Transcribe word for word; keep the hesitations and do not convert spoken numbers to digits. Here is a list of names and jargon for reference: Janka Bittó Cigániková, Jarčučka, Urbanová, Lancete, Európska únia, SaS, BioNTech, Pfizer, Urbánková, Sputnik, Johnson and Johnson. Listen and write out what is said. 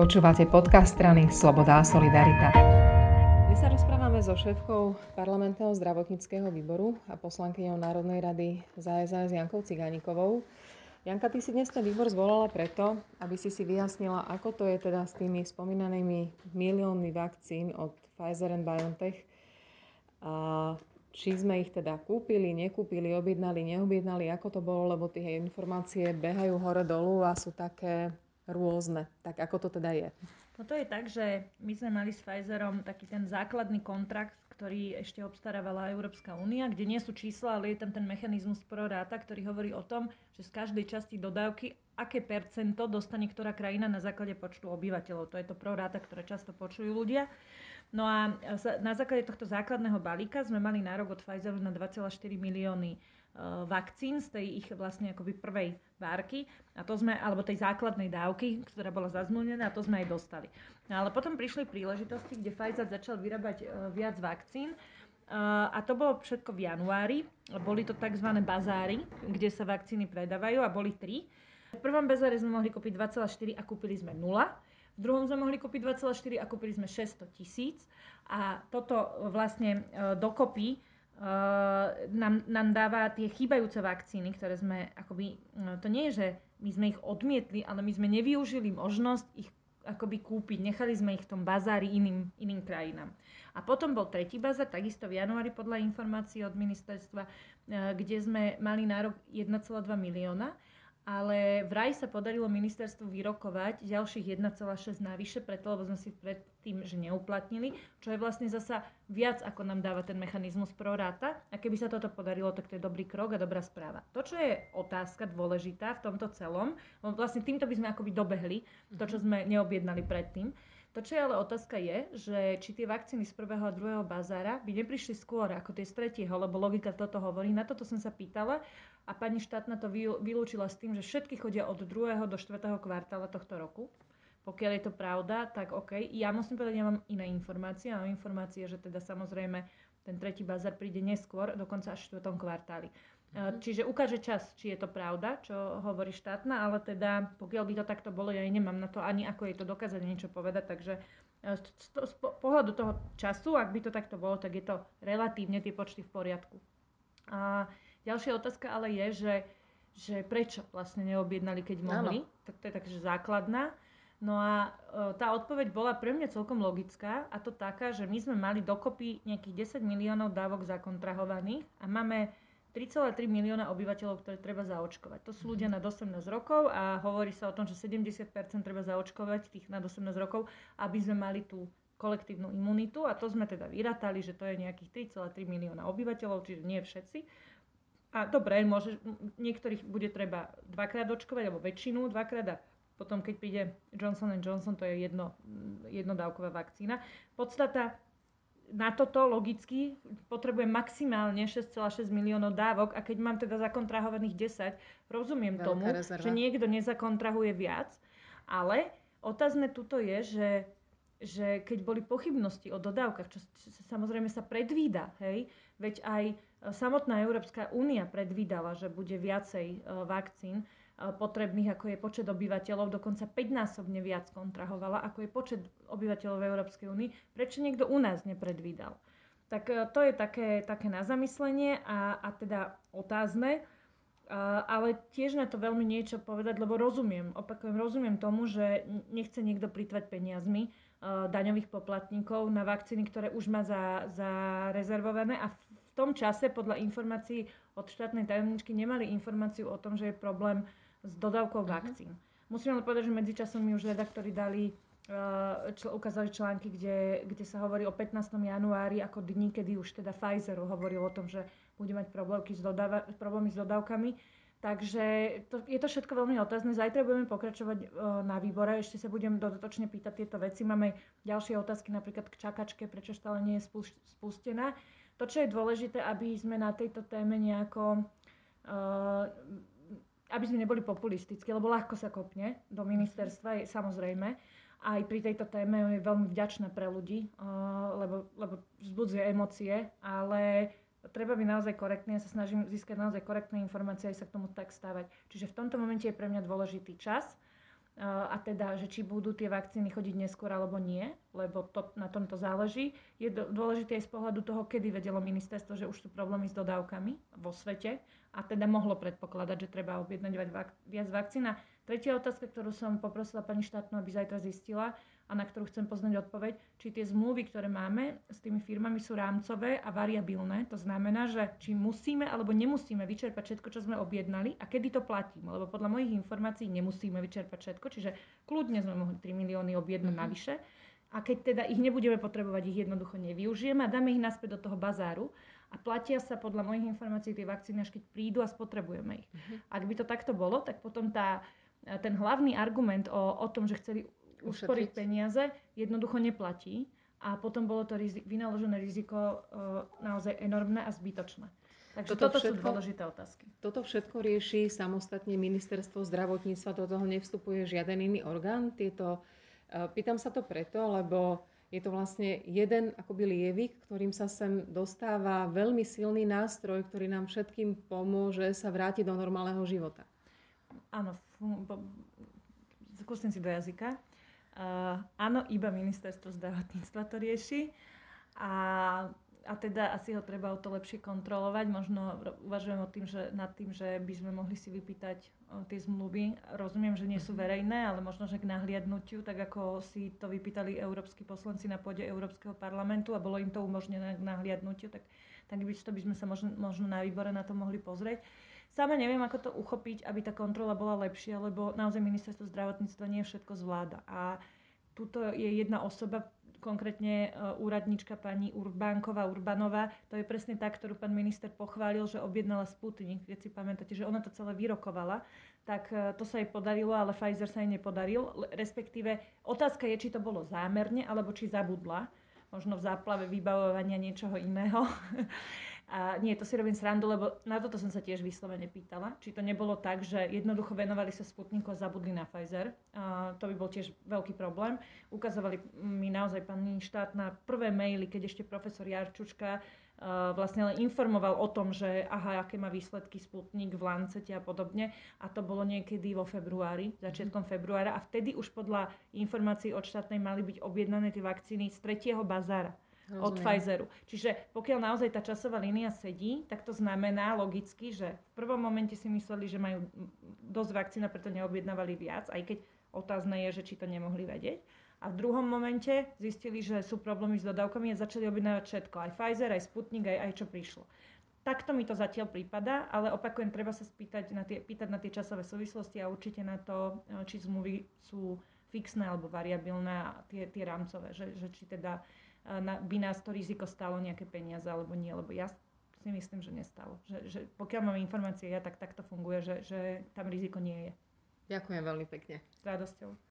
Počúvate podcast strany Sloboda a Solidarita. My sa rozprávame so šéfkou parlamentného zdravotníckeho výboru a poslankyňou Národnej rady za es a es Jankou Cigánikovou. Janka, ty si dnes ten výbor zvolala preto, aby si si vyjasnila, ako to je teda s tými spomínanými miliónmi vakcín od Pfizer and BioNTech. A či sme ich teda kúpili, nekúpili, objednali, neobjednali, ako to bolo, lebo tie informácie behajú hore dolu a sú také rôzne. Tak ako to teda je? No to je tak, že my sme mali s Pfizerom taký ten základný kontrakt, ktorý ešte obstarávala Európska únia, kde nie sú čísla, ale je tam ten mechanizmus proráta, ktorý hovorí o tom, že z každej časti dodávky aké percento dostane ktorá krajina na základe počtu obyvateľov. To je to proráta, ktoré často počujú ľudia. No a na základe tohto základného balíka sme mali nárok od Pfizeru na dva celé štyri milióny e, vakcín z tej ich vlastne akoby prvej várky, a to sme, alebo tej základnej dávky, ktorá bola zazmluvnená, a to sme aj dostali. No ale potom prišli príležitosti, kde Pfizer začal vyrábať e, viac vakcín, e, a to bolo všetko v januári. Boli to tzv. Bazáry, kde sa vakcíny predávajú, a boli tri. V prvom bazáre sme mohli kúpiť dva celé štyri a kúpili sme nula. V druhom sme mohli kúpiť dva celé štyri a kúpili sme šesťsto tisíc. A toto vlastne e, dokopy e, nám, nám dáva tie chýbajúce vakcíny, ktoré sme akoby, no to nie je, že my sme ich odmietli, ale my sme nevyužili možnosť ich akoby kúpiť. Nechali sme ich v tom bazári iným, iným krajinám. A potom bol tretí bazár, takisto v januári podľa informácií od ministerstva, e, kde sme mali nárok jeden celé dva milióna. Ale vraj sa podarilo ministerstvu vyrokovať ďalších jeden celé šesť navyše, preto lebo sme si predtým že neuplatnili, čo je vlastne zasa viac, ako nám dáva ten mechanizmus proráta. A keby sa toto podarilo, tak to je dobrý krok a dobrá správa. To, čo je otázka dôležitá v tomto celom, vlastne týmto by sme akoby dobehli to, čo sme neobjednali predtým. To, čo je ale otázka je, že či tie vakcíny z prvého a druhého bazára by neprišli skôr ako tie z tretieho, lebo logika toto hovorí. Na toto som sa pýtala a pani štátna to vylúčila s tým, že všetky chodia od druhého do štvrtého kvartála tohto roku. Pokiaľ je to pravda, tak OK. Ja musím povedať, ja mám iné informácie. Mám informácie, že teda samozrejme ten tretí bazár príde neskôr, dokonca až v štvrtom kvartáli. Mhm. Čiže ukáže čas, či je to pravda, čo hovorí štátna, ale teda pokiaľ by to takto bolo, ja nemám na to ani ako jej to dokázať niečo povedať, takže z pohľadu toho času, ak by to takto bolo, tak je to relatívne tie počty v poriadku. A ďalšia otázka ale je, že, že prečo vlastne neobjednali, keď mohli, ano. Tak to je takže základná. No a e, tá odpoveď bola pre mňa celkom logická, a to taká, že my sme mali dokopy nejakých desať miliónov dávok zakontrahovaných a máme tri celé tri milióna obyvateľov, ktoré treba zaočkovať. To sú ľudia nad osemnásť rokov a hovorí sa o tom, že sedemdesiat percent treba zaočkovať tých nad osemnásť rokov, aby sme mali tú kolektívnu imunitu, a to sme teda vyratali, že to je nejakých tri celé tri milióna obyvateľov, čiže nie všetci. A dobre, môže, niektorých bude treba dvakrát očkovať, alebo väčšinu dvakrát, a potom keď príde Johnson and Johnson, to je jedno, jednodávková vakcína. Podstata na toto logicky potrebujem maximálne šesť celé šesť miliónov dávok, a keď mám teda zakontrahovaných desať, rozumiem Veľká tomu, rezerva. Že niekto nezakontrahuje viac, ale otázne tuto je, že, že keď boli pochybnosti o dodávkach, čo, čo, čo samozrejme sa predvída, hej, veď aj samotná Európska únia predvídala, že bude viacej uh, vakcín uh, potrebných, ako je počet obyvateľov, dokonca päťnásobne viac kontrahovala, ako je počet obyvateľov v Európskej únii. Prečo niekto u nás nepredvídal? Tak uh, to je také, také na zamyslenie a, a teda otázne, uh, ale tiež na to veľmi niečo povedať, lebo rozumiem, opakujem, rozumiem tomu, že nechce niekto plytvať peniazmi uh, daňových poplatníkov na vakcíny, ktoré už má za, za rezervované, a v tom čase podľa informácií od štátnej tajomničky nemali informáciu o tom, že je problém s dodávkou vakcín. Uh-huh. Musím len povedať, že medzičasom mi už redaktori dali, čl- ukázali články, kde, kde sa hovorí o pätnásteho januári ako dni, kedy už teda Pfizeru hovoril o tom, že bude mať problémy s, dodáva- problémy s dodávkami. Takže to, je to všetko veľmi otázne. Zajtra budeme pokračovať e, na výbore. Ešte sa budem dodatočne pýtať tieto veci. Máme ďalšie otázky, napríklad k čakačke, prečo stále nie je spúš- spustená. To, čo je dôležité, aby sme na tejto téme nejako, uh, aby sme neboli populistickí, lebo ľahko sa kopne do ministerstva, je, samozrejme. Aj pri tejto téme je veľmi vďačná pre ľudí, uh, lebo, lebo vzbudzuje emócie, ale treba by naozaj korektne, ja sa snažím získať naozaj korektné informácie, aj sa k tomu tak stávať. Čiže v tomto momente je pre mňa dôležitý čas a teda, že či budú tie vakcíny chodiť neskôr alebo nie, lebo to, na tomto záleží. Je dôležité aj z pohľadu toho, kedy vedelo ministerstvo, že už sú problémy s dodávkami vo svete a teda mohlo predpokladať, že treba objednať viac vakcín. A tretia otázka, ktorú som poprosila pani štátnu, aby zajtra zistila a na ktorú chcem poznať odpoveď, či tie zmluvy, ktoré máme s tými firmami, sú rámcové a variabilné. To znamená, že či musíme alebo nemusíme vyčerpať všetko, čo sme objednali a kedy to platíme. Lebo podľa mojich informácií nemusíme vyčerpať všetko, čiže kľudne sme mohli tri milióny objednať mm-hmm. navyše. A keď teda ich nebudeme potrebovať, ich jednoducho nevyužijeme a dáme ich naspäť do toho bazáru. A platia sa podľa mojich informácií tie vakcíny, až keď prídu a spotrebujeme ich. Mm-hmm. Ak by to takto bolo, tak potom tá, ten hlavný argument o, o tom, že chceli ušetriť peniaze, jednoducho neplatí. A potom bolo to rizi- vynaložené riziko e, naozaj enormné a zbytočné. Takže toto, toto všetko, sú dôležité otázky. Toto všetko rieši samostatne ministerstvo zdravotníctva, do toho nevstupuje žiaden iný orgán. Tieto Pýtam sa to preto, lebo je to vlastne jeden akoby lievik, ktorým sa sem dostáva veľmi silný nástroj, ktorý nám všetkým pomôže sa vrátiť do normálneho života. Áno, skúsim si do jazyka. Uh, áno, iba ministerstvo zdravotníctva to rieši a, a teda asi ho treba o to lepšie kontrolovať. Možno uvažujem o tým, že, nad tým, že by sme mohli si vypýtať tie zmluvy. Rozumiem, že nie sú verejné, ale možno, že k nahliadnutiu, tak ako si to vypýtali európski poslanci na pôde Európskeho parlamentu a bolo im to umožnené k nahliadnutiu, tak, tak by, to by sme sa možno, možno na výbore na to mohli pozrieť. Sama neviem, ako to uchopiť, aby tá kontrola bola lepšia, lebo naozaj ministerstvo zdravotníctva nie všetko zvláda. A tuto je jedna osoba, konkrétne úradnička pani Urbánková, Urbanová, to je presne tá, ktorú pán minister pochválil, že objednala Sputnik, keď si pamätáte, že ona to celé vyrokovala, tak to sa jej podarilo, ale Pfizer sa jej nepodaril. Respektíve otázka je, či to bolo zámerne, alebo či zabudla, možno v záplave vybavovania niečoho iného. A nie, to si robím srandu, lebo na toto som sa tiež vyslovene pýtala, či to nebolo tak, že jednoducho venovali sa Sputniku a zabudli na Pfizer. A to by bol tiež veľký problém. Ukazovali mi naozaj pani štátna prvé maily, keď ešte profesor Jarčučka vlastne len informoval o tom, že aha, aké má výsledky Sputnik v Lancete a podobne. A to bolo niekedy vo februári, začiatkom februára. A vtedy už podľa informácií od štátnej mali byť objednané tie vakcíny z tretieho bazára. Rozumiem. Od Pfizeru. Čiže pokiaľ naozaj tá časová línia sedí, tak to znamená logicky, že v prvom momente si mysleli, že majú dosť vakcín, preto neobjednávali viac, aj keď otázne je, že či to nemohli vedieť. A v druhom momente zistili, že sú problémy s dodávkami a začali objednávať všetko. Aj Pfizer, aj Sputnik, aj, aj čo prišlo. Takto mi to zatiaľ prípada, ale opakujem, treba sa spýtať na tie, pýtať na tie časové súvislosti a určite na to, či zmluvy sú fixné alebo variabilné a tie, tie rámcové, že, že či teda by nás to riziko stálo nejaké peniaze alebo nie, lebo ja si myslím, že nestálo. Že, že pokiaľ mám informácie ja, tak, tak to funguje, že, že tam riziko nie je. Ďakujem veľmi pekne. S radosťou.